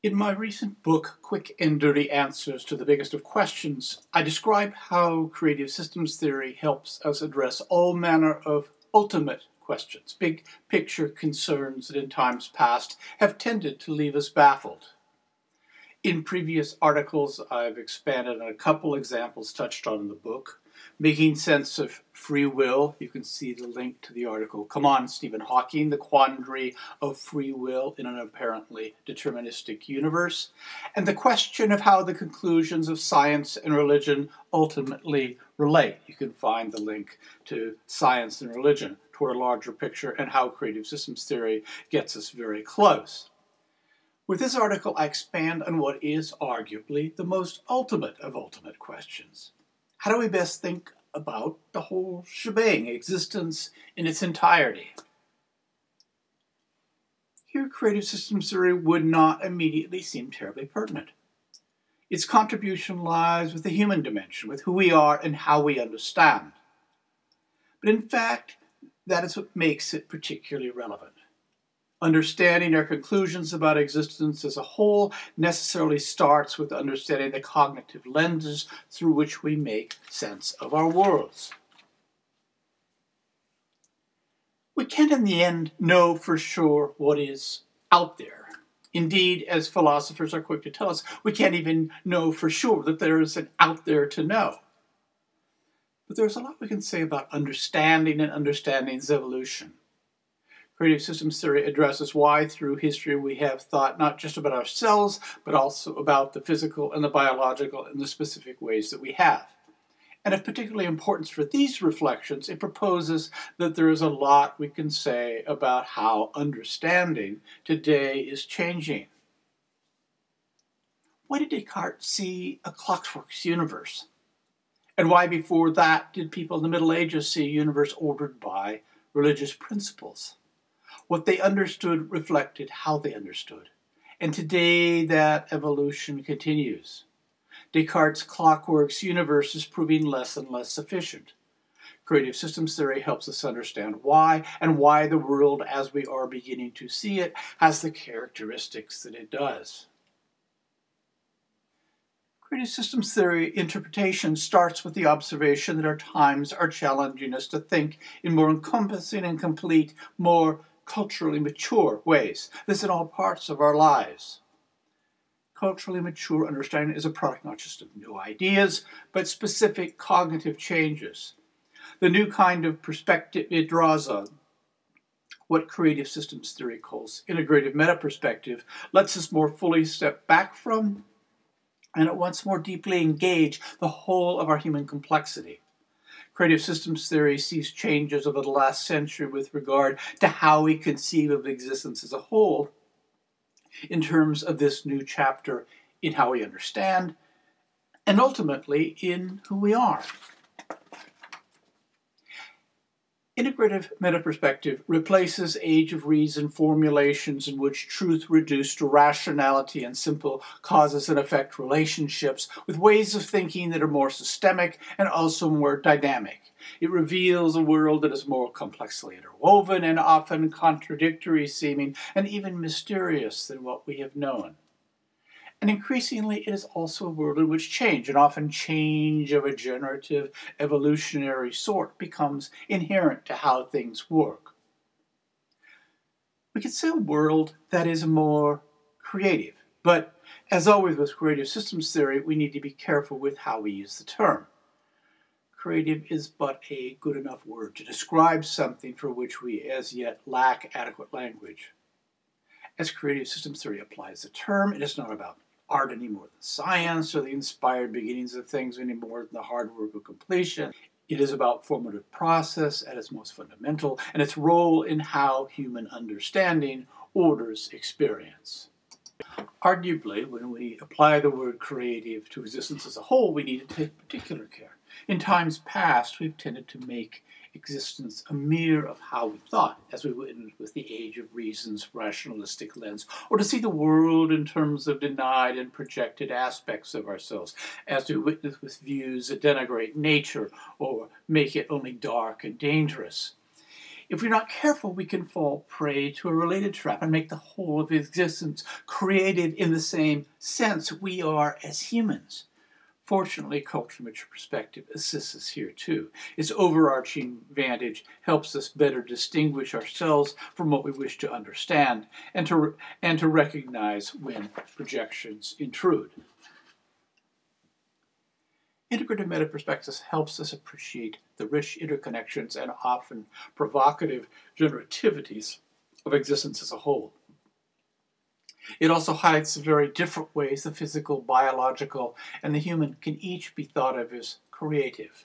In my recent book, Quick and Dirty Answers to the Biggest of Questions, I describe how creative systems theory helps us address all manner of ultimate questions, big picture concerns that in times past have tended to leave us baffled. In previous articles, I've expanded on a couple examples touched on in the book. Making sense of free will, you can see the link to the article, Come On, Stephen Hawking, the quandary of free will in an apparently deterministic universe, and the question of how the conclusions of science and religion ultimately relate. You can find the link to Science and Religion Toward a Larger Picture and How Creative Systems Theory Gets Us Very Close. With this article, I expand on what is arguably the most ultimate of ultimate questions. How do we best think about the whole shebang, existence in its entirety? Here, creative systems theory would not immediately seem terribly pertinent. Its contribution lies with the human dimension, with who we are and how we understand. But in fact, that is what makes it particularly relevant. Understanding our conclusions about existence as a whole necessarily starts with understanding the cognitive lenses through which we make sense of our worlds. We can't in the end know for sure what is out there. Indeed, as philosophers are quick to tell us, we can't even know for sure that there is an out there to know. But there's a lot we can say about understanding and understanding's evolution. Creative systems theory addresses why, through history, we have thought not just about ourselves, but also about the physical and the biological and the specific ways that we have. And of particular importance for these reflections, it proposes that there is a lot we can say about how understanding today is changing. Why did Descartes see a clockwork universe? And why before that did people in the Middle Ages see a universe ordered by religious principles? What they understood reflected how they understood. And today that evolution continues. Descartes' clockworks universe is proving less and less sufficient. Creative systems theory helps us understand why, and why the world as we are beginning to see it has the characteristics that it does. Creative systems theory interpretation starts with the observation that our times are challenging us to think in more encompassing and complete, more culturally mature ways. This in all parts of our lives. Culturally mature understanding is a product not just of new ideas, but specific cognitive changes. The new kind of perspective it draws on, what creative systems theory calls integrative meta-perspective, lets us more fully step back from and at once more deeply engage the whole of our human complexity. Creative systems theory sees changes over the last century with regard to how we conceive of existence as a whole in terms of this new chapter in how we understand and ultimately in who we are. Integrative meta-perspective replaces age of reason formulations in which truth reduced to rationality and simple causes and effect relationships with ways of thinking that are more systemic and also more dynamic. It reveals a world that is more complexly interwoven and often contradictory seeming and even mysterious than what we have known. And increasingly, it is also a world in which change, and often change of a generative, evolutionary sort, becomes inherent to how things work. We could say a world that is more creative, but as always with creative systems theory, we need to be careful with how we use the term. Creative is but a good enough word to describe something for which we as yet lack adequate language. As creative systems theory applies the term, it is not about art any more than science, or the inspired beginnings of things any more than the hard work of completion. It is about formative process at its most fundamental, and its role in how human understanding orders experience. Arguably, when we apply the word creative to existence as a whole, we need to take particular care. In times past, we've tended to make existence a mirror of how we thought, as we witnessed with the age of reason's rationalistic lens, or to see the world in terms of denied and projected aspects of ourselves, as we witnessed with views that denigrate nature or make it only dark and dangerous. If we're not careful, we can fall prey to a related trap and make the whole of existence creative in the same sense we are as humans. Fortunately, cultural meta-perspective assists us here too. Its overarching advantage helps us better distinguish ourselves from what we wish to understand and to recognize when projections intrude. Integrative meta-perspectives helps us appreciate the rich interconnections and often provocative generativities of existence as a whole. It also highlights the very different ways the physical, biological, and the human can each be thought of as creative.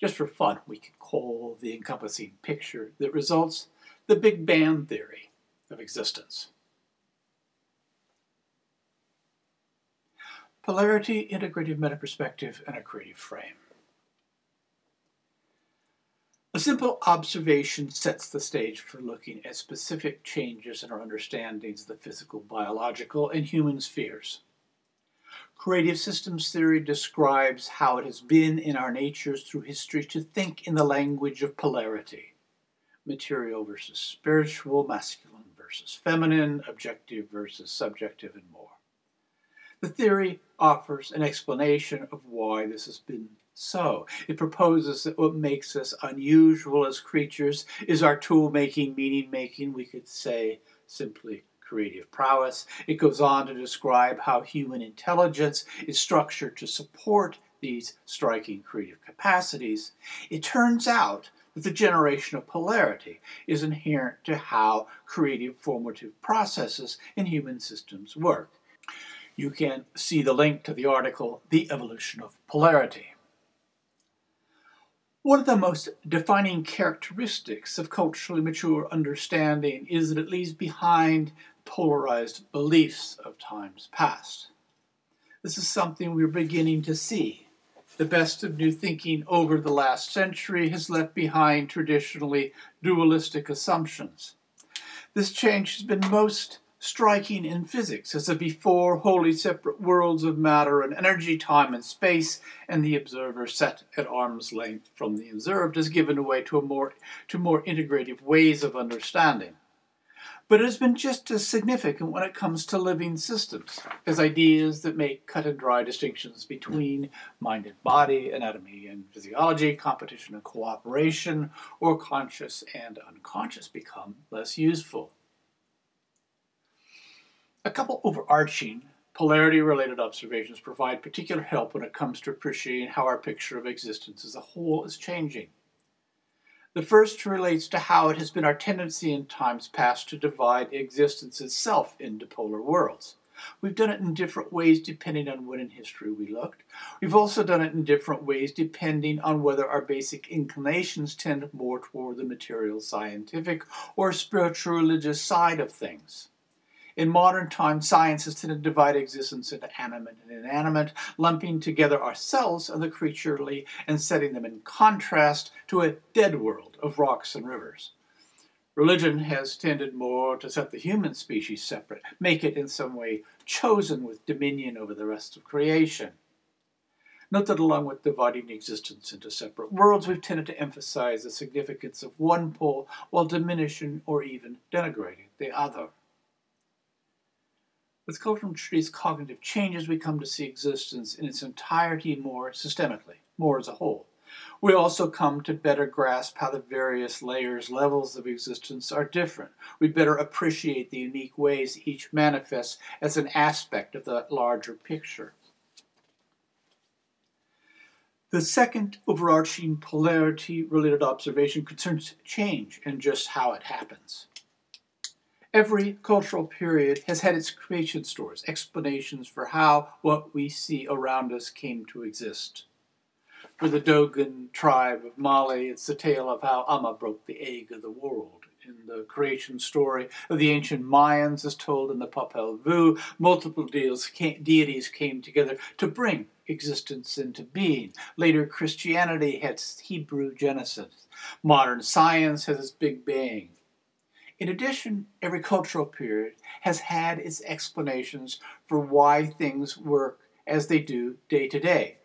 Just for fun, we could call the encompassing picture that results the Big Band Theory of existence. Polarity, integrative meta-perspective, and a creative frame. A simple observation sets the stage for looking at specific changes in our understandings of the physical, biological, and human spheres. Creative systems theory describes how it has been in our natures through history to think in the language of polarity. Material versus spiritual, masculine versus feminine, objective versus subjective, and more. The theory offers an explanation of why this has been so. It proposes that what makes us unusual as creatures is our tool-making, meaning-making, we could say simply creative prowess. It goes on to describe how human intelligence is structured to support these striking creative capacities. It turns out that the generation of polarity is inherent to how creative formative processes in human systems work. You can see the link to the article, The Evolution of Polarity. One of the most defining characteristics of culturally mature understanding is that it leaves behind polarized beliefs of times past. This is something we're beginning to see. The best of new thinking over the last century has left behind traditionally dualistic assumptions. This change has been most striking in physics, as the before wholly separate worlds of matter and energy, time and space, and the observer set at arm's length from the observed has given way to more integrative ways of understanding. But it has been just as significant when it comes to living systems, as ideas that make cut and dry distinctions between mind and body, anatomy and physiology, competition and cooperation, or conscious and unconscious become less useful. A couple overarching polarity-related observations provide particular help when it comes to appreciating how our picture of existence as a whole is changing. The first relates to how it has been our tendency in times past to divide existence itself into polar worlds. We've done it in different ways depending on when in history we looked. We've also done it in different ways depending on whether our basic inclinations tend more toward the material, scientific, or spiritual, religious side of things. In modern times, science has tended to divide existence into animate and inanimate, lumping together ourselves and the creaturely and setting them in contrast to a dead world of rocks and rivers. Religion has tended more to set the human species separate, make it in some way chosen with dominion over the rest of creation. Note that along with dividing existence into separate worlds, we've tended to emphasize the significance of one pole while diminishing or even denigrating the other. With cultural maturity's cognitive changes, we come to see existence in its entirety more systemically, more as a whole. We also come to better grasp how the various layers, levels of existence are different. We better appreciate the unique ways each manifests as an aspect of the larger picture. The second overarching polarity-related observation concerns change and just how it happens. Every cultural period has had its creation stories, explanations for how what we see around us came to exist. For the Dogon tribe of Mali, it's the tale of how Amma broke the egg of the world. In the creation story of the ancient Mayans, as told in the Popol Vuh, multiple deities came together to bring existence into being. Later, Christianity had its Hebrew Genesis. Modern science has its Big Bang. In addition, every cultural period has had its explanations for why things work as they do day to day,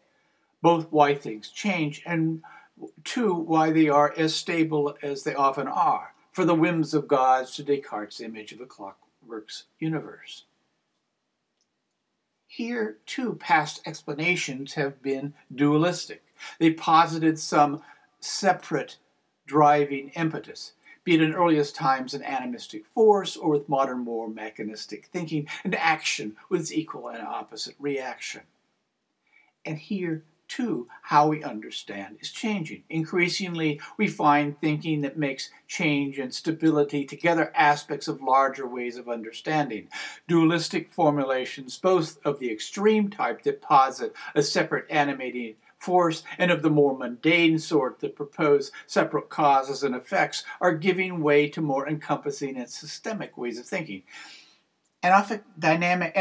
both why things change and Two, why they are as stable as they often are, for the whims of gods to Descartes' image of a clockwork's universe. Here, too, past explanations have been dualistic. They posited some separate driving impetus, be it in earliest times an animistic force, or with modern more mechanistic thinking, an action with its equal and opposite reaction. And here, too, how we understand is changing. Increasingly, we find thinking that makes change and stability together aspects of larger ways of understanding. Dualistic formulations, both of the extreme type that posit a separate animating force and of the more mundane sort that propose separate causes and effects, are giving way to more encompassing and systemic ways of thinking. And often dynamic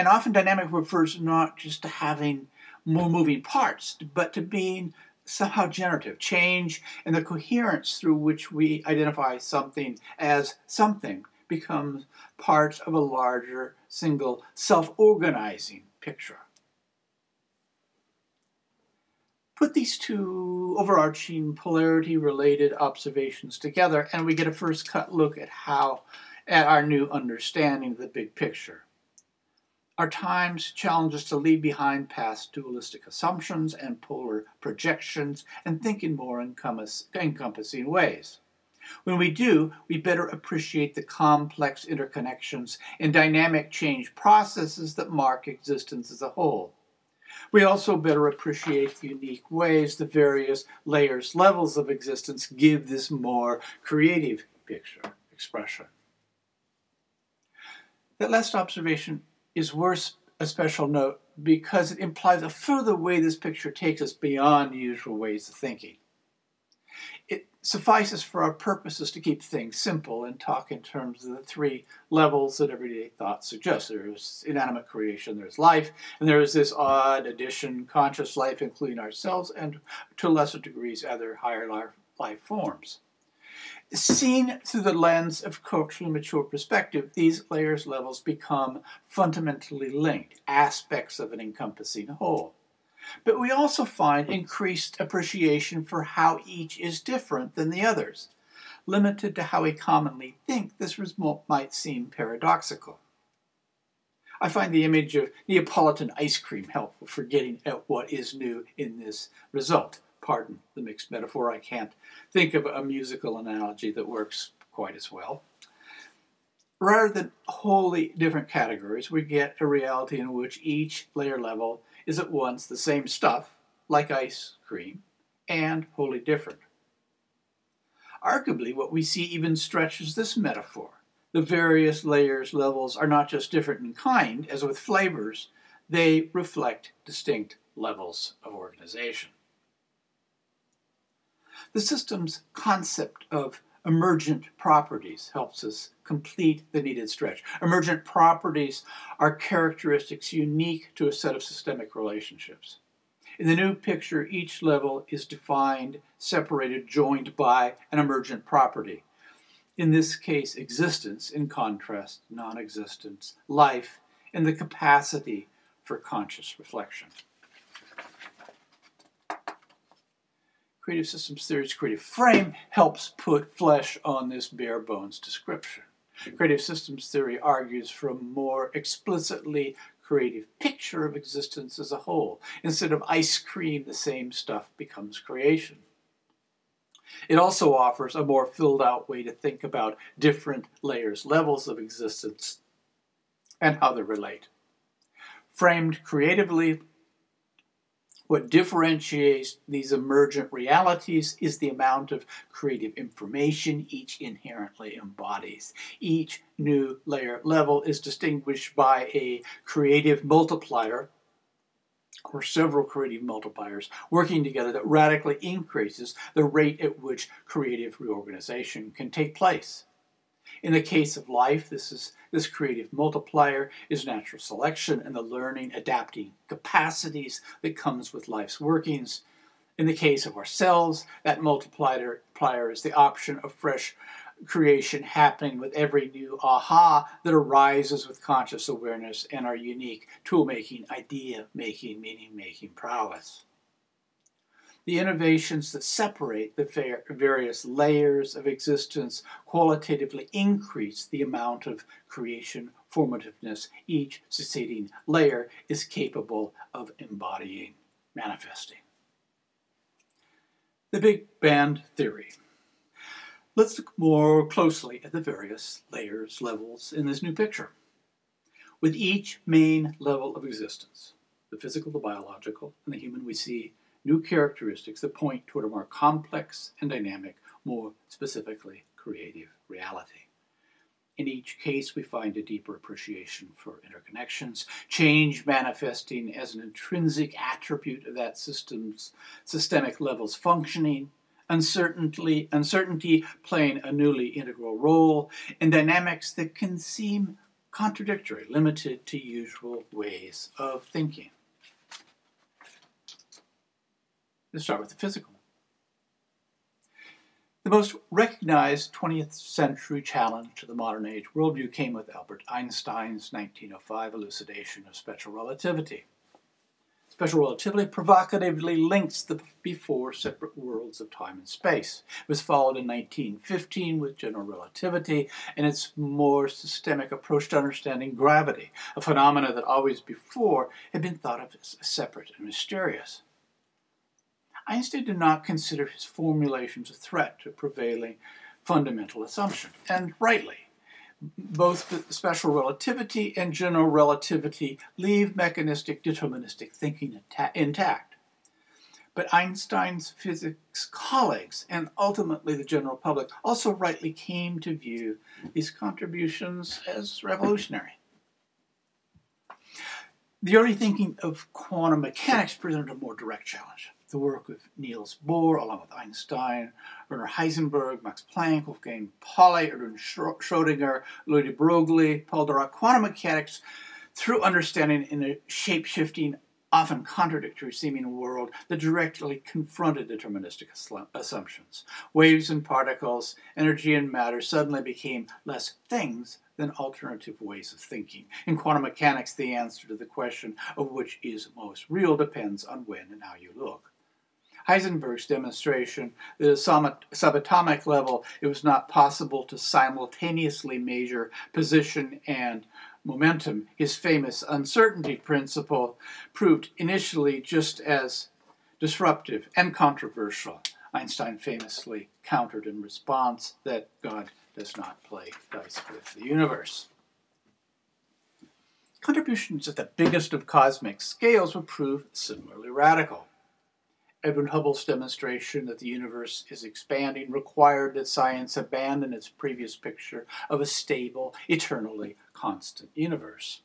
refers not just to having more moving parts, but to being somehow generative, change, and the coherence through which we identify something as something becomes part of a larger, single, self-organizing picture. Put these two overarching polarity-related observations together, and we get a first-cut look at our new understanding of the big picture. Our times challenge us to leave behind past dualistic assumptions and polar projections and think in more encompassing ways. When we do, we better appreciate the complex interconnections and dynamic change processes that mark existence as a whole. We also better appreciate the unique ways the various layers, levels of existence give this more creative picture expression. That last observation is worth a special note because it implies a further way this picture takes us beyond usual ways of thinking. It suffices for our purposes to keep things simple and talk in terms of the three levels that everyday thought suggests. There's inanimate creation, there's life, and there is this odd addition, conscious life, including ourselves, and to lesser degrees other higher life forms. Seen through the lens of culturally mature perspective, these layers levels become fundamentally linked, aspects of an encompassing whole. But we also find increased appreciation for how each is different than the others. Limited to how we commonly think, this result might seem paradoxical. I find the image of Neapolitan ice cream helpful for getting at what is new in this result. Pardon the mixed metaphor, I can't think of a musical analogy that works quite as well. Rather than wholly different categories, we get a reality in which each layer level is at once the same stuff, like ice cream, and wholly different. Arguably, what we see even stretches this metaphor. The various layers, levels are not just different in kind, as with flavors, they reflect distinct levels of organization. The system's concept of emergent properties helps us complete the needed stretch. Emergent properties are characteristics unique to a set of systemic relationships. In the new picture, each level is defined, separated, joined by an emergent property. In this case, existence, in contrast, non-existence, life, and the capacity for conscious reflection. Creative Systems Theory's creative frame helps put flesh on this bare-bones description. Creative Systems Theory argues for a more explicitly creative picture of existence as a whole. Instead of ice cream, the same stuff becomes creation. It also offers a more filled-out way to think about different layers, levels of existence, and how they relate. Framed creatively, what differentiates these emergent realities is the amount of creative information each inherently embodies. Each new layer level is distinguished by a creative multiplier, or several creative multipliers, working together that radically increases the rate at which creative reorganization can take place. In the case of life, this creative multiplier is natural selection and the learning, adapting capacities that comes with life's workings. In the case of ourselves, that multiplier is the option of fresh creation happening with every new aha that arises with conscious awareness and our unique tool-making, idea-making, meaning-making prowess. the innovations that separate the various layers of existence qualitatively increase the amount of creation formativeness each succeeding layer is capable of embodying, manifesting. The Big Band Theory. Let's look more closely at the various layers, levels in this new picture. With each main level of existence, the physical, the biological, and the human, we see new characteristics that point toward a more complex and dynamic, more specifically creative reality. In each case, we find a deeper appreciation for interconnections, change manifesting as an intrinsic attribute of that system's systemic level's functioning, uncertainty playing a newly integral role, and dynamics that can seem contradictory, limited to usual ways of thinking. Let's start with the physical. The most recognized 20th century challenge to the modern age worldview came with Albert Einstein's 1905 elucidation of special relativity. Special relativity provocatively links the before separate worlds of time and space. It was followed in 1915 with general relativity and its more systemic approach to understanding gravity, a phenomena that always before had been thought of as separate and mysterious. Einstein did not consider his formulations a threat to prevailing fundamental assumption, and rightly. Both special relativity and general relativity leave mechanistic deterministic thinking intact. But Einstein's physics colleagues, and ultimately the general public, also rightly came to view these contributions as revolutionary. The early thinking of quantum mechanics presented a more direct challenge. The work of Niels Bohr, along with Einstein, Werner Heisenberg, Max Planck, Wolfgang Pauli, Erwin Schrödinger, Louis de Broglie, Paul Dirac, quantum mechanics, through understanding in a shape-shifting, often contradictory-seeming world that directly confronted deterministic assumptions. Waves and particles, energy and matter suddenly became less things than alternative ways of thinking. In quantum mechanics, the answer to the question of which is most real depends on when and how you look. Heisenberg's demonstration that at a subatomic level it was not possible to simultaneously measure position and momentum, his famous uncertainty principle, proved initially just as disruptive and controversial. Einstein famously countered in response that God does not play dice with the universe. Contributions at the biggest of cosmic scales would prove similarly radical. Edwin Hubble's demonstration that the universe is expanding required that science abandon its previous picture of a stable, eternally constant universe.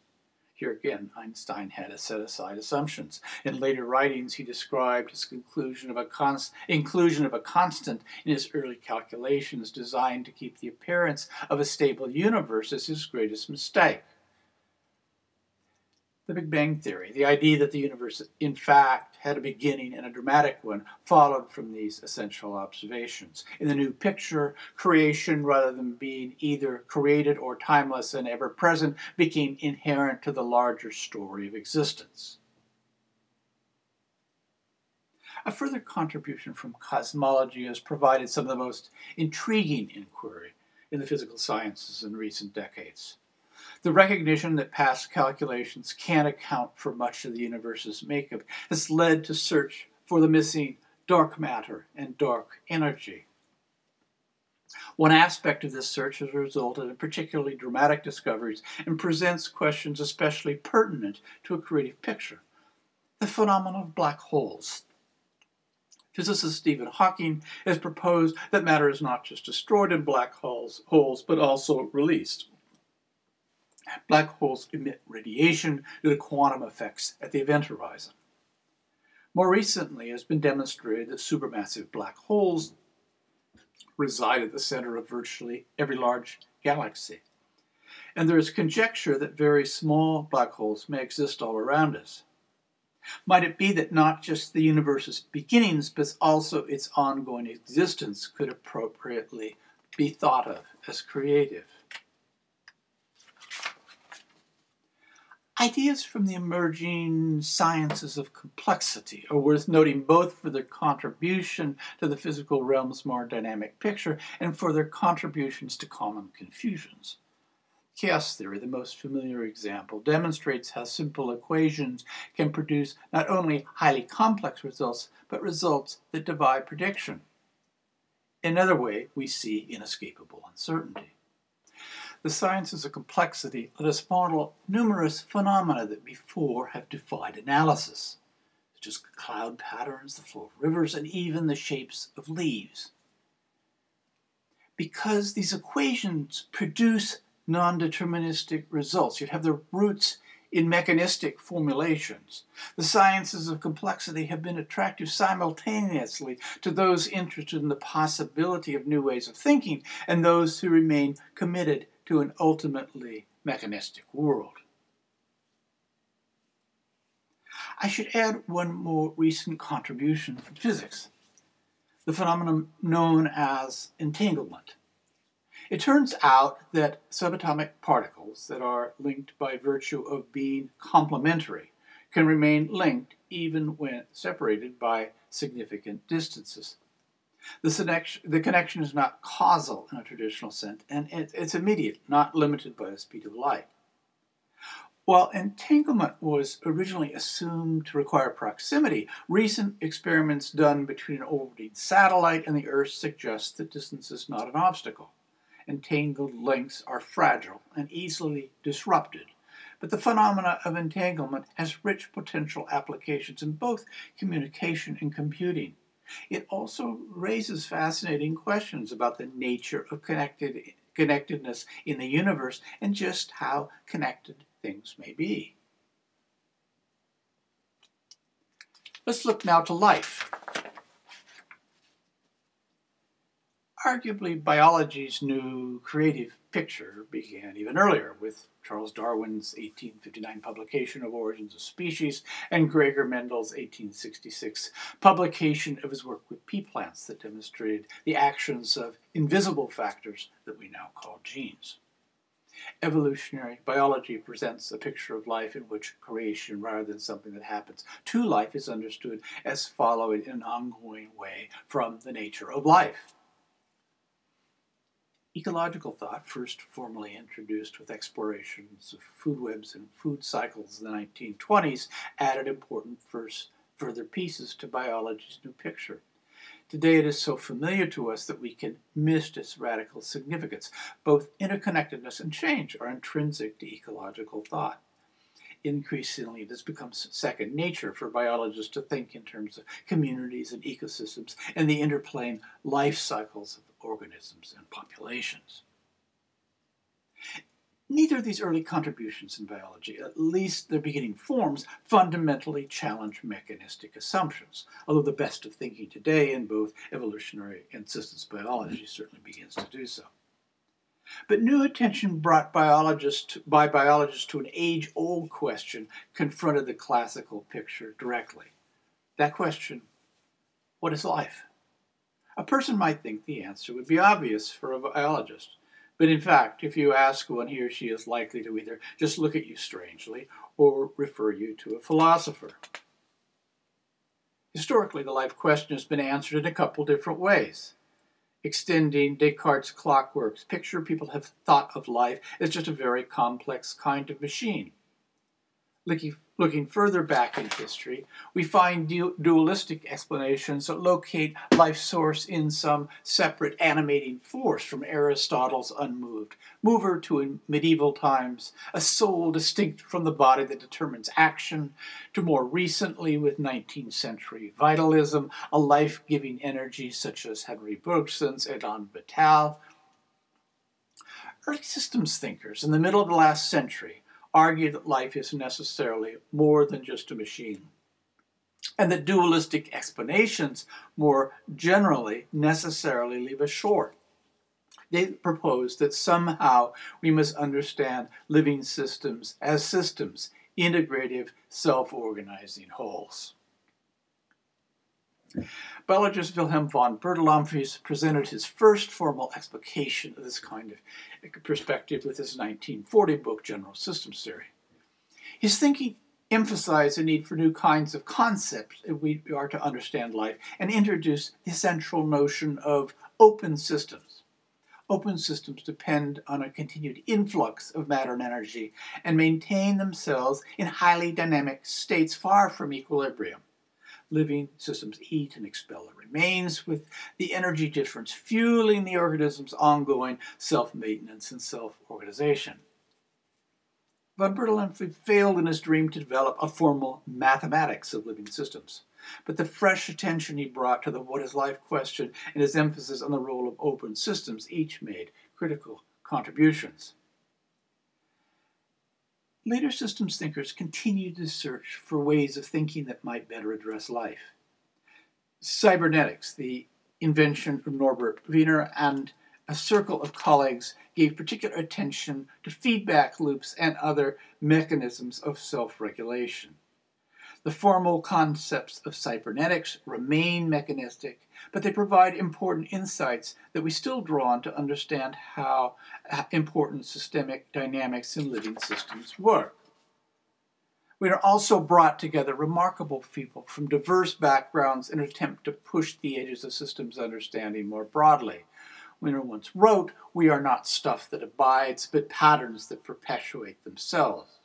Here again, Einstein had to set aside assumptions. In later writings, he described his inclusion of a constant in his early calculations designed to keep the appearance of a stable universe as his greatest mistake. The Big Bang Theory, the idea that the universe, in fact, had a beginning and a dramatic one, followed from these essential observations. In the new picture, creation, rather than being either created or timeless and ever-present, became inherent to the larger story of existence. A further contribution from cosmology has provided some of the most intriguing inquiry in the physical sciences in recent decades. The recognition that past calculations can't account for much of the universe's makeup has led to search for the missing dark matter and dark energy. One aspect of this search has resulted in particularly dramatic discoveries and presents questions especially pertinent to a creative picture. The phenomenon of black holes. Physicist Stephen Hawking has proposed that matter is not just destroyed in black holes but also released. Black holes emit radiation due to quantum effects at the event horizon. More recently, it has been demonstrated that supermassive black holes reside at the center of virtually every large galaxy. And there is conjecture that very small black holes may exist all around us. Might it be that not just the universe's beginnings, but also its ongoing existence could appropriately be thought of as creative? Ideas from the emerging sciences of complexity are worth noting both for their contribution to the physical realm's more dynamic picture and for their contributions to common confusions. Chaos theory, the most familiar example, demonstrates how simple equations can produce not only highly complex results, but results that defy prediction. Another way we see inescapable uncertainty. The sciences of complexity let us model numerous phenomena that before have defied analysis, such as cloud patterns, the flow of rivers, and even the shapes of leaves. Because these equations produce non-deterministic results, you have their roots in mechanistic formulations. The sciences of complexity have been attractive simultaneously to those interested in the possibility of new ways of thinking and those who remain committed to an ultimately mechanistic world. I should add one more recent contribution from physics, the phenomenon known as entanglement. It turns out that subatomic particles that are linked by virtue of being complementary can remain linked even when separated by significant distances. The connection is not causal in a traditional sense, and it's immediate, not limited by the speed of light. While entanglement was originally assumed to require proximity, recent experiments done between an orbiting satellite and the Earth suggest that distance is not an obstacle. Entangled links are fragile and easily disrupted, but the phenomena of entanglement has rich potential applications in both communication and computing. It also raises fascinating questions about the nature of connectedness in the universe and just how connected things may be. Let's look now to life. Arguably, biology's new creative picture began even earlier, with Charles Darwin's 1859 publication of Origins of Species and Gregor Mendel's 1866 publication of his work with pea plants that demonstrated the actions of invisible factors that we now call genes. Evolutionary biology presents a picture of life in which creation, rather than something that happens to life, is understood as following in an ongoing way from the nature of life. Ecological thought, first formally introduced with explorations of food webs and food cycles in the 1920s, added important further pieces to biology's new picture. Today it is so familiar to us that we can miss its radical significance. Both interconnectedness and change are intrinsic to ecological thought. Increasingly, it has become second nature for biologists to think in terms of communities and ecosystems and the interplaying life cycles of organisms and populations. Neither of these early contributions in biology, at least their beginning forms, fundamentally challenge mechanistic assumptions, although the best of thinking today in both evolutionary and systems biology certainly begins to do so. But new attention brought by biologists to an age-old question confronted the classical picture directly. That question, what is life? A person might think the answer would be obvious for a biologist, but in fact, if you ask one, he or she is likely to either just look at you strangely or refer you to a philosopher. Historically, the life question has been answered in a couple different ways. Extending Descartes' clockworks picture, people have thought of life as just a very complex kind of machine. Looking further back in history, we find dualistic explanations that locate life's source in some separate animating force, from Aristotle's unmoved mover to, in medieval times, a soul distinct from the body that determines action, to more recently, with 19th century vitalism, a life-giving energy such as Henry Bergson's Élan Vital. Early systems thinkers in the middle of the last century argue that life is necessarily more than just a machine, and that dualistic explanations more generally necessarily leave us short. They propose that somehow we must understand living systems as systems, integrative, self-organizing wholes. Biologist Wilhelm von Bertalanffy presented his first formal explication of this kind of perspective with his 1940 book, General Systems Theory. His thinking emphasized the need for new kinds of concepts if we are to understand life, and introduced the central notion of open systems. Open systems depend on a continued influx of matter and energy and maintain themselves in highly dynamic states far from equilibrium. Living systems eat and expel the remains, with the energy difference fueling the organism's ongoing self-maintenance and self-organization. Von Bertalanffy failed in his dream to develop a formal mathematics of living systems, but the fresh attention he brought to the what is life question and his emphasis on the role of open systems each made critical contributions. Later systems thinkers continued to search for ways of thinking that might better address life. Cybernetics, the invention of Norbert Wiener, and a circle of colleagues gave particular attention to feedback loops and other mechanisms of self-regulation. The formal concepts of cybernetics remain mechanistic, but they provide important insights that we still draw on to understand how important systemic dynamics in living systems work. We are also brought together remarkable people from diverse backgrounds in an attempt to push the edges of systems understanding more broadly. Wiener once wrote, "We are not stuff that abides, but patterns that perpetuate themselves."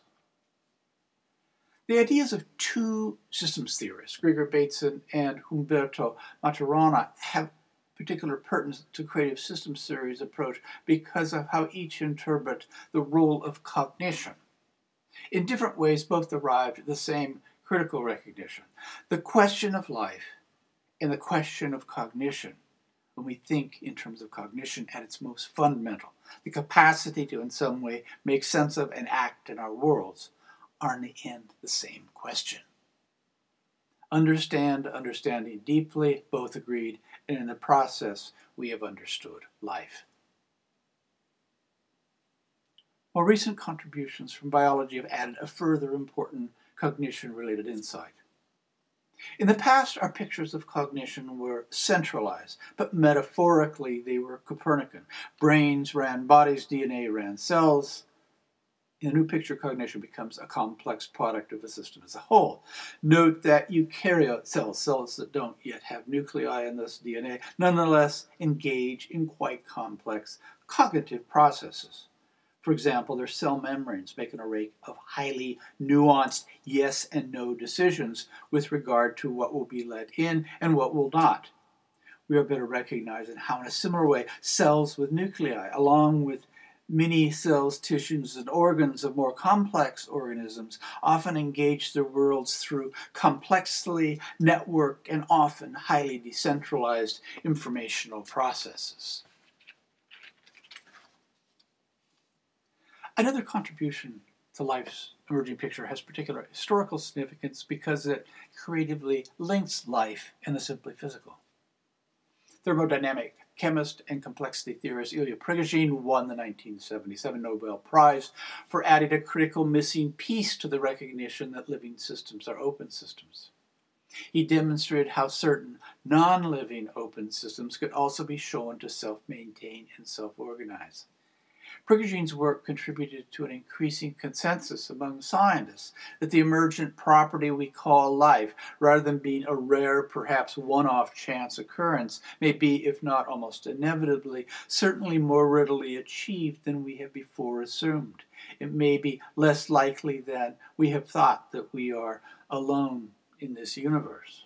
The ideas of two systems theorists, Gregory Bateson and Humberto Maturana, have particular pertinence to creative systems theory's approach because of how each interpret the role of cognition. In different ways, both arrived at the same critical recognition: the question of life and the question of cognition. When we think in terms of cognition at its most fundamental, the capacity to in some way make sense of and act in our worlds, are in the end the same question. Understand understanding deeply, both agreed, and in the process we have understood life. More recent contributions from biology have added a further important cognition-related insight. In the past, our pictures of cognition were centralized, but metaphorically they were Copernican. Brains ran bodies, DNA ran cells. In the new picture, cognition becomes a complex product of a system as a whole. Note that eukaryote cells that don't yet have nuclei and thus DNA, nonetheless engage in quite complex cognitive processes. For example, their cell membranes make an array of highly nuanced yes and no decisions with regard to what will be let in and what will not. We are better recognizing how, in a similar way, cells with nuclei, along with many cells, tissues, and organs of more complex organisms, often engage their worlds through complexly networked and often highly decentralized informational processes. Another contribution to life's emerging picture has particular historical significance because it creatively links life and the simply physical. Thermodynamic chemist and complexity theorist Ilya Prigogine won the 1977 Nobel Prize for adding a critical missing piece to the recognition that living systems are open systems. He demonstrated how certain non-living open systems could also be shown to self-maintain and self-organize. Prigogine's work contributed to an increasing consensus among scientists that the emergent property we call life, rather than being a rare, perhaps one-off chance occurrence, may be, if not almost inevitably, certainly more readily achieved than we have before assumed. It may be less likely than we have thought that we are alone in this universe.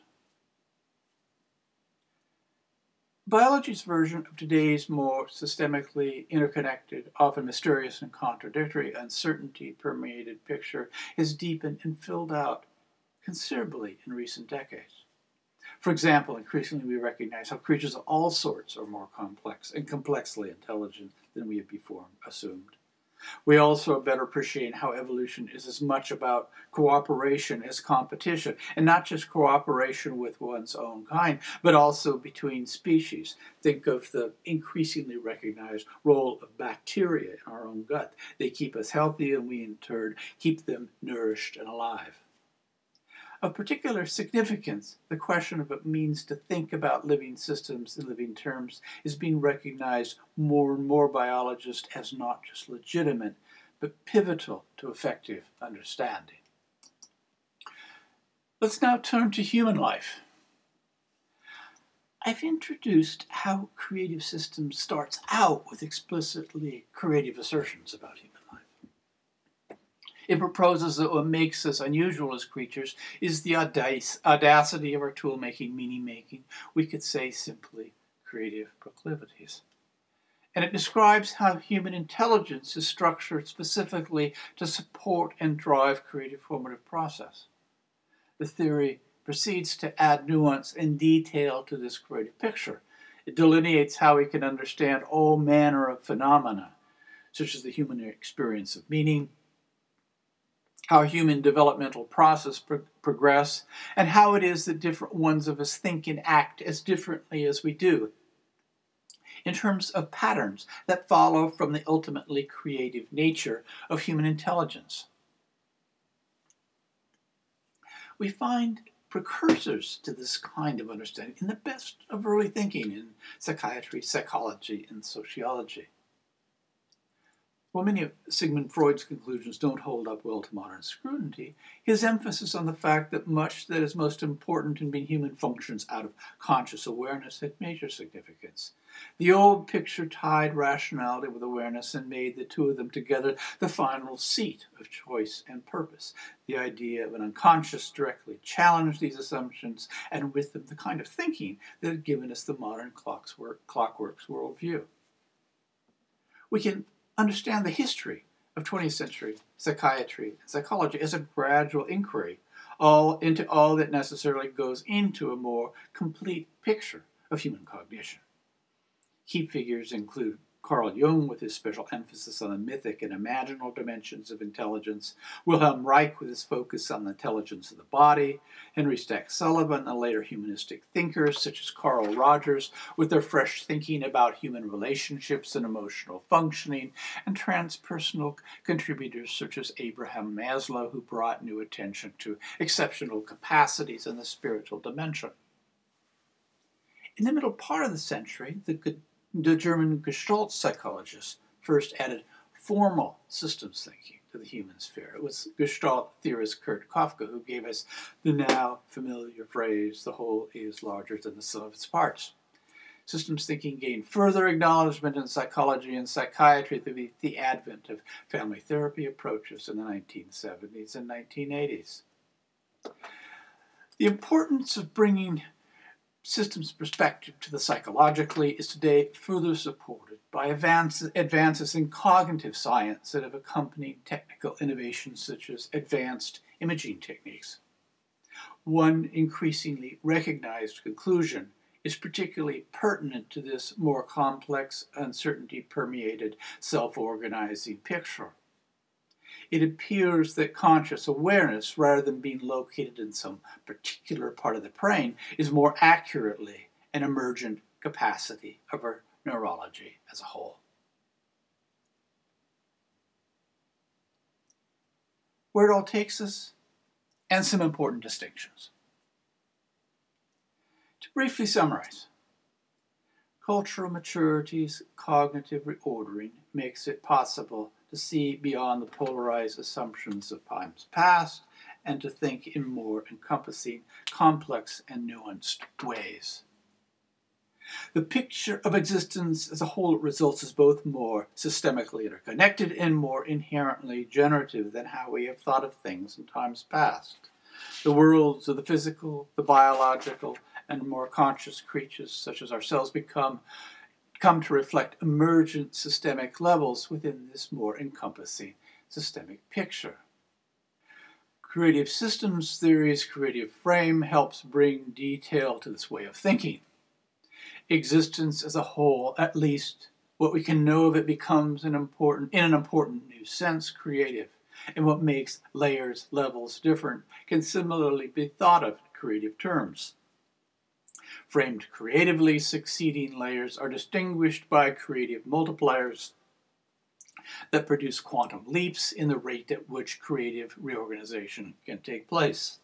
Biology's version of today's more systemically interconnected, often mysterious and contradictory, uncertainty-permeated picture has deepened and filled out considerably in recent decades. For example, increasingly we recognize how creatures of all sorts are more complex and complexly intelligent than we have before assumed. We also are better appreciating how evolution is as much about cooperation as competition, and not just cooperation with one's own kind, but also between species. Think of the increasingly recognized role of bacteria in our own gut. They keep us healthy, and we in turn keep them nourished and alive. Of particular significance, the question of what it means to think about living systems in living terms is being recognized more and more by biologists as not just legitimate, but pivotal to effective understanding. Let's now turn to human life. I've introduced how creative systems starts out with explicitly creative assertions about human life. It proposes that what makes us unusual as creatures is the audacity of our tool-making, meaning-making, we could say simply creative proclivities. And it describes how human intelligence is structured specifically to support and drive creative formative process. The theory proceeds to add nuance and detail to this creative picture. It delineates how we can understand all manner of phenomena, such as the human experience of meaning, how human developmental process progress, and how it is that different ones of us think and act as differently as we do, in terms of patterns that follow from the ultimately creative nature of human intelligence. We find precursors to this kind of understanding in the best of early thinking in psychiatry, psychology, and sociology. While many of Sigmund Freud's conclusions don't hold up well to modern scrutiny, his emphasis on the fact that much that is most important in being human functions out of conscious awareness had major significance. The old picture tied rationality with awareness and made the two of them together the final seat of choice and purpose. The idea of an unconscious directly challenged these assumptions, and with them the kind of thinking that had given us the modern clockwork's worldview. We can understand the history of 20th century psychiatry and psychology as a gradual inquiry into all that necessarily goes into a more complete picture of human cognition. Key figures include Carl Jung, with his special emphasis on the mythic and imaginal dimensions of intelligence, Wilhelm Reich, with his focus on the intelligence of the body, Henry Stack Sullivan, and later humanistic thinkers such as Carl Rogers, with their fresh thinking about human relationships and emotional functioning, and transpersonal contributors such as Abraham Maslow, who brought new attention to exceptional capacities in the spiritual dimension. In the middle part of the century, the German Gestalt psychologists first added formal systems thinking to the human sphere. It was Gestalt theorist Kurt Koffka who gave us the now familiar phrase, the whole is larger than the sum of its parts. Systems thinking gained further acknowledgement in psychology and psychiatry through the advent of family therapy approaches in the 1970s and 1980s. The importance of bringing systems perspective to the psychologically is today further supported by advances in cognitive science that have accompanied technical innovations such as advanced imaging techniques. One increasingly recognized conclusion is particularly pertinent to this more complex, uncertainty-permeated, self-organizing picture. It appears that conscious awareness, rather than being located in some particular part of the brain, is more accurately an emergent capacity of our neurology as a whole. Where it all takes us, and some important distinctions. To briefly summarize, cultural maturity's cognitive reordering makes it possible to see beyond the polarized assumptions of times past, and to think in more encompassing, complex, and nuanced ways. The picture of existence as a whole results as both more systemically interconnected and more inherently generative than how we have thought of things in times past. The worlds of the physical, the biological, and more conscious creatures such as ourselves come to reflect emergent systemic levels within this more encompassing systemic picture. Creative systems theory's creative frame helps bring detail to this way of thinking. Existence as a whole, at least what we can know of it, becomes in an important new sense creative, and what makes layers, levels different can similarly be thought of in creative terms. Framed creatively, succeeding layers are distinguished by creative multipliers that produce quantum leaps in the rate at which creative reorganization can take place.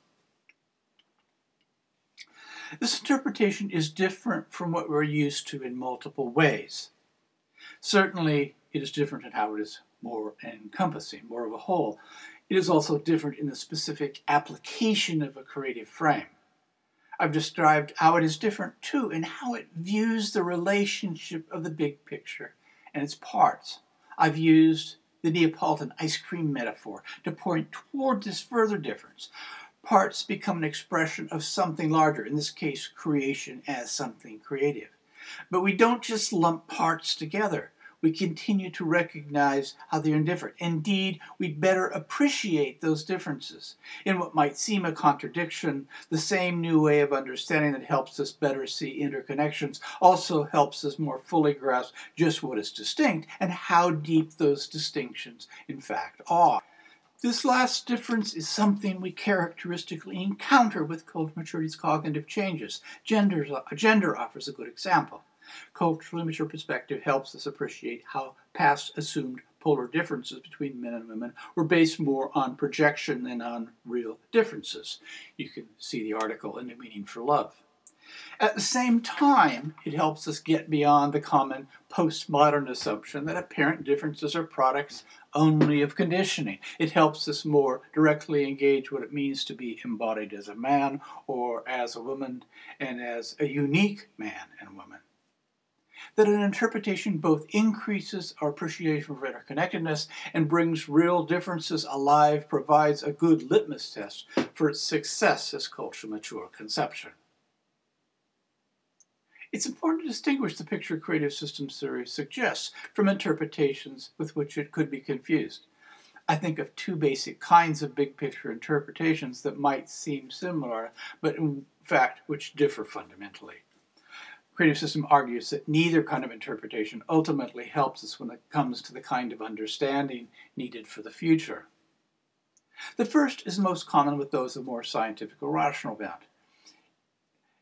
This interpretation is different from what we're used to in multiple ways. Certainly, it is different in how it is more encompassing, more of a whole. It is also different in the specific application of a creative frame. I've described how it is different, too, in how it views the relationship of the big picture and its parts. I've used the Neapolitan ice cream metaphor to point toward this further difference. Parts become an expression of something larger, in this case, creation as something creative. But we don't just lump parts together. We continue to recognize how they are different. Indeed, we better appreciate those differences. In what might seem a contradiction, the same new way of understanding that helps us better see interconnections also helps us more fully grasp just what is distinct and how deep those distinctions, in fact, are. This last difference is something we characteristically encounter with cultural maturity's cognitive changes. Gender offers a good example. Culturally mature perspective helps us appreciate how past assumed polar differences between men and women were based more on projection than on real differences. You can see the article in The Meaning for Love. At the same time, it helps us get beyond the common postmodern assumption that apparent differences are products only of conditioning. It helps us more directly engage what it means to be embodied as a man or as a woman and as a unique man and woman. That an interpretation both increases our appreciation for interconnectedness and brings real differences alive provides a good litmus test for its success as culturally mature conception. It's important to distinguish the picture creative systems theory suggests from interpretations with which it could be confused. I think of two basic kinds of big picture interpretations that might seem similar, but in fact which differ fundamentally. Creative system argues that neither kind of interpretation ultimately helps us when it comes to the kind of understanding needed for the future. The first is most common with those of more scientific or rational bent.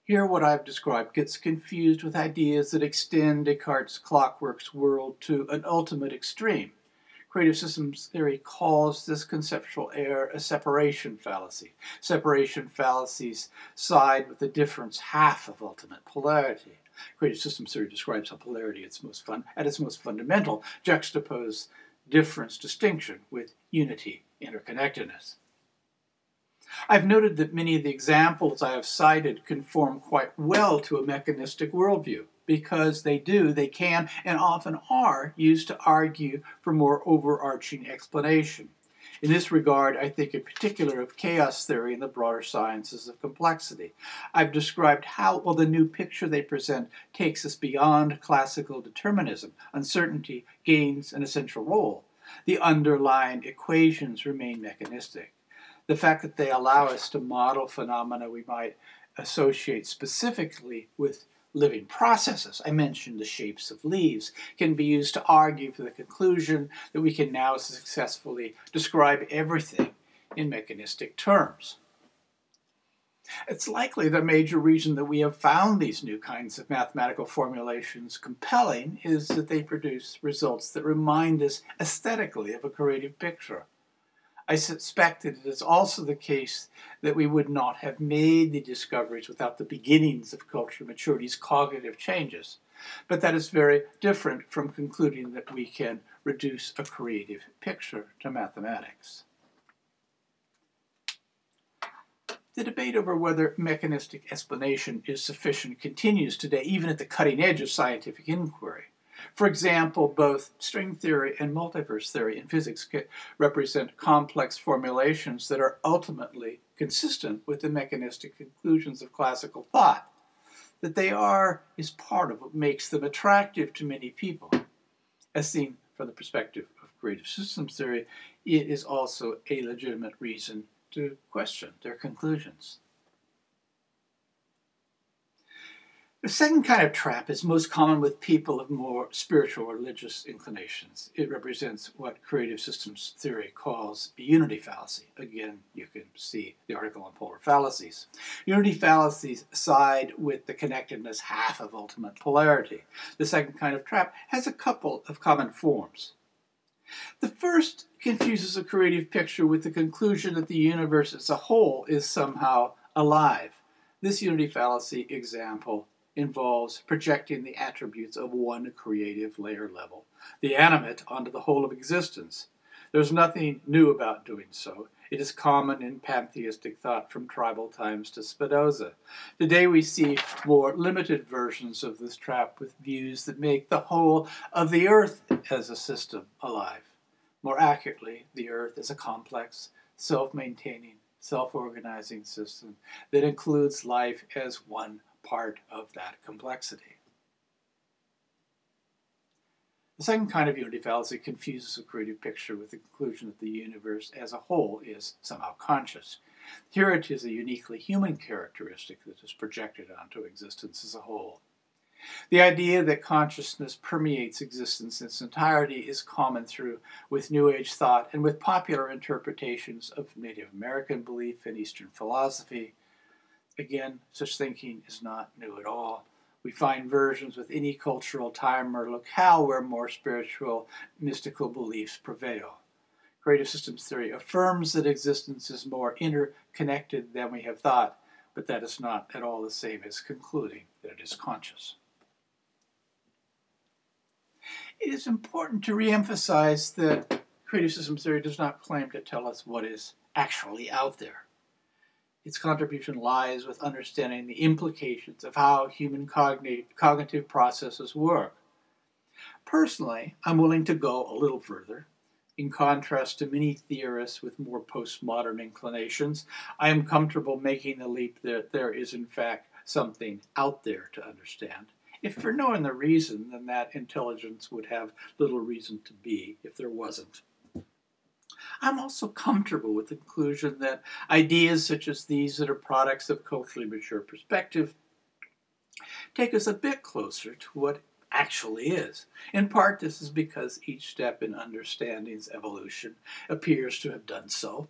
Here, what I've described gets confused with ideas that extend Descartes' clockwork's world to an ultimate extreme. Creative systems theory calls this conceptual error a separation fallacy. Separation fallacies side with the difference half of ultimate polarity. Creative systems theory describes how polarity at its most fundamental juxtaposes difference distinction with unity interconnectedness. I've noted that many of the examples I have cited conform quite well to a mechanistic worldview. Because they can, and often are, used to argue for more overarching explanation. In this regard, I think in particular of chaos theory and the broader sciences of complexity. I've described how well the new picture they present takes us beyond classical determinism. Uncertainty gains an essential role. The underlying equations remain mechanistic. The fact that they allow us to model phenomena we might associate specifically with living processes, I mentioned the shapes of leaves, can be used to argue for the conclusion that we can now successfully describe everything in mechanistic terms. It's likely the major reason that we have found these new kinds of mathematical formulations compelling is that they produce results that remind us aesthetically of a creative picture. I suspect that it is also the case that we would not have made the discoveries without the beginnings of cultural maturity's cognitive changes, but that is very different from concluding that we can reduce a creative picture to mathematics. The debate over whether mechanistic explanation is sufficient continues today, even at the cutting edge of scientific inquiry. For example, both string theory and multiverse theory in physics represent complex formulations that are ultimately consistent with the mechanistic conclusions of classical thought. That they are is part of what makes them attractive to many people. As seen from the perspective of creative systems theory, it is also a legitimate reason to question their conclusions. The second kind of trap is most common with people of more spiritual or religious inclinations. It represents what creative systems theory calls the unity fallacy. Again, you can see the article on polar fallacies. Unity fallacies side with the connectedness half of ultimate polarity. The second kind of trap has a couple of common forms. The first confuses a creative picture with the conclusion that the universe as a whole is somehow alive. This unity fallacy example involves projecting the attributes of one creative layer level, the animate, onto the whole of existence. There's nothing new about doing so. It is common in pantheistic thought from tribal times to Spinoza. Today we see more limited versions of this trap with views that make the whole of the earth as a system alive. More accurately, the earth is a complex, self-maintaining, self-organizing system that includes life as one part of that complexity. The second kind of unity fallacy confuses the creative picture with the conclusion that the universe as a whole is somehow conscious. Here it is a uniquely human characteristic that is projected onto existence as a whole. The idea that consciousness permeates existence in its entirety is common through with New Age thought and with popular interpretations of Native American belief and Eastern philosophy. Again, such thinking is not new at all. We find versions with any cultural time or locale where more spiritual, mystical beliefs prevail. Creative systems theory affirms that existence is more interconnected than we have thought, but that is not at all the same as concluding that it is conscious. It is important to reemphasize that creative systems theory does not claim to tell us what is actually out there. Its contribution lies with understanding the implications of how human cognitive processes work. Personally, I'm willing to go a little further. In contrast to many theorists with more postmodern inclinations, I am comfortable making the leap that there is, in fact, something out there to understand. If for no other reason, then that intelligence would have little reason to be if there wasn't. I'm also comfortable with the conclusion that ideas such as these that are products of culturally mature perspective take us a bit closer to what actually is. In part, this is because each step in understanding's evolution appears to have done so.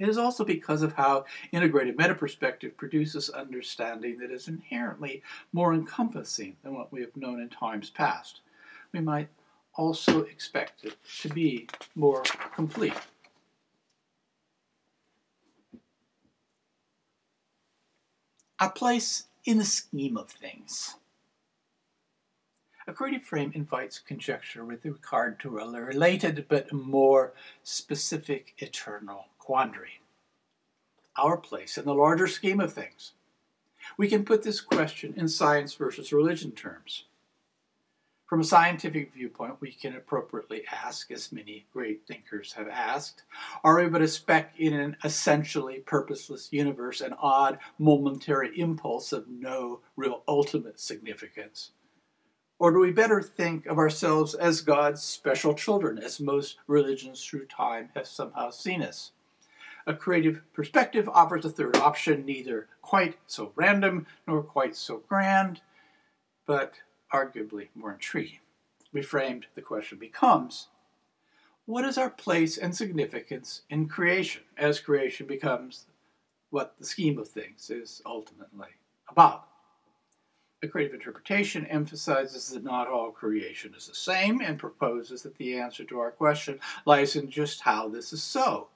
It is also because of how integrative meta-perspective produces understanding that is inherently more encompassing than what we have known in times past. We might also expect it to be more complete. A place in the scheme of things. A creative frame invites conjecture with regard to a related but more specific eternal quandary. Our place in the larger scheme of things. We can put this question in science versus religion terms. From a scientific viewpoint, we can appropriately ask, as many great thinkers have asked, are we but a speck in an essentially purposeless universe, an odd, momentary impulse of no real ultimate significance? Or do we better think of ourselves as God's special children, as most religions through time have somehow seen us? A creative perspective offers a third option, neither quite so random nor quite so grand, but arguably more intriguing. Reframed, the question becomes, what is our place and significance in creation, as creation becomes what the scheme of things is ultimately about? A creative interpretation emphasizes that not all creation is the same and proposes that the answer to our question lies in just how this is so.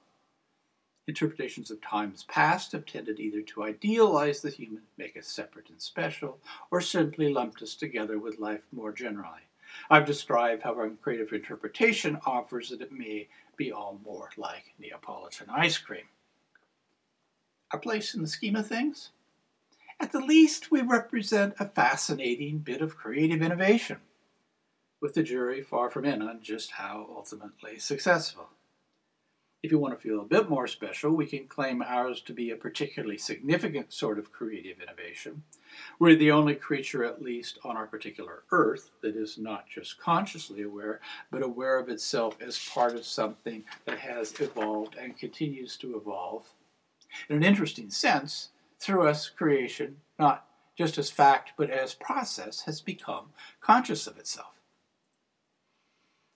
Interpretations of times past have tended either to idealize the human, make us separate and special, or simply lumped us together with life more generally. I've described how our creative interpretation offers that it may be all more like Neapolitan ice cream. Our place in the scheme of things? At the least, we represent a fascinating bit of creative innovation, with the jury far from in on just how ultimately successful. If you want to feel a bit more special, we can claim ours to be a particularly significant sort of creative innovation. We're the only creature, at least on our particular Earth, that is not just consciously aware, but aware of itself as part of something that has evolved and continues to evolve. In an interesting sense, through us, creation, not just as fact, but as process, has become conscious of itself.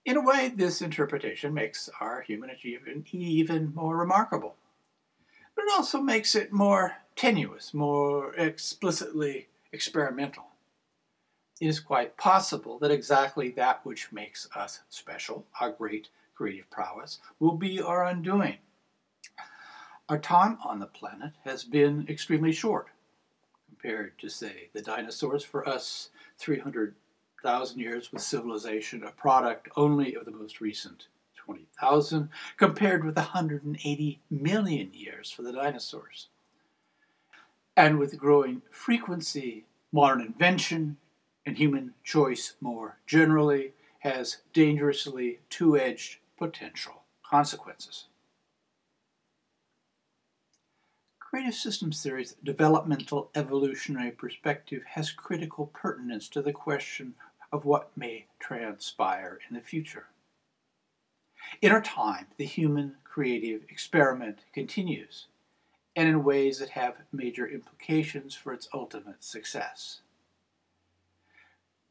In a way, this interpretation makes our human achievement even more remarkable. But it also makes it more tenuous, more explicitly experimental. It is quite possible that exactly that which makes us special, our great creative prowess, will be our undoing. Our time on the planet has been extremely short compared to, say, the dinosaurs. For us, 300,000 years with civilization, a product only of the most recent 20,000, compared with 180 million years for the dinosaurs. And with growing frequency, modern invention and human choice more generally has dangerously two-edged potential consequences. Creative systems theory's developmental evolutionary perspective has critical pertinence to the question of what may transpire in the future. In our time, the human creative experiment continues, and in ways that have major implications for its ultimate success.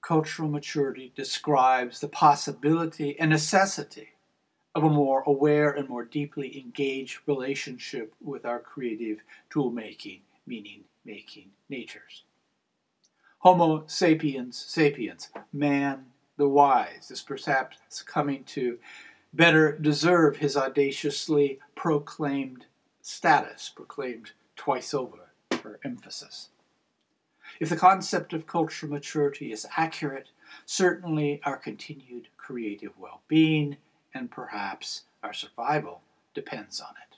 Cultural maturity describes the possibility and necessity of a more aware and more deeply engaged relationship with our creative tool-making, meaning-making natures. Homo sapiens sapiens, man the wise, is perhaps coming to better deserve his audaciously proclaimed status, proclaimed twice over for emphasis. If the concept of cultural maturity is accurate, certainly our continued creative well-being and perhaps our survival depends on it.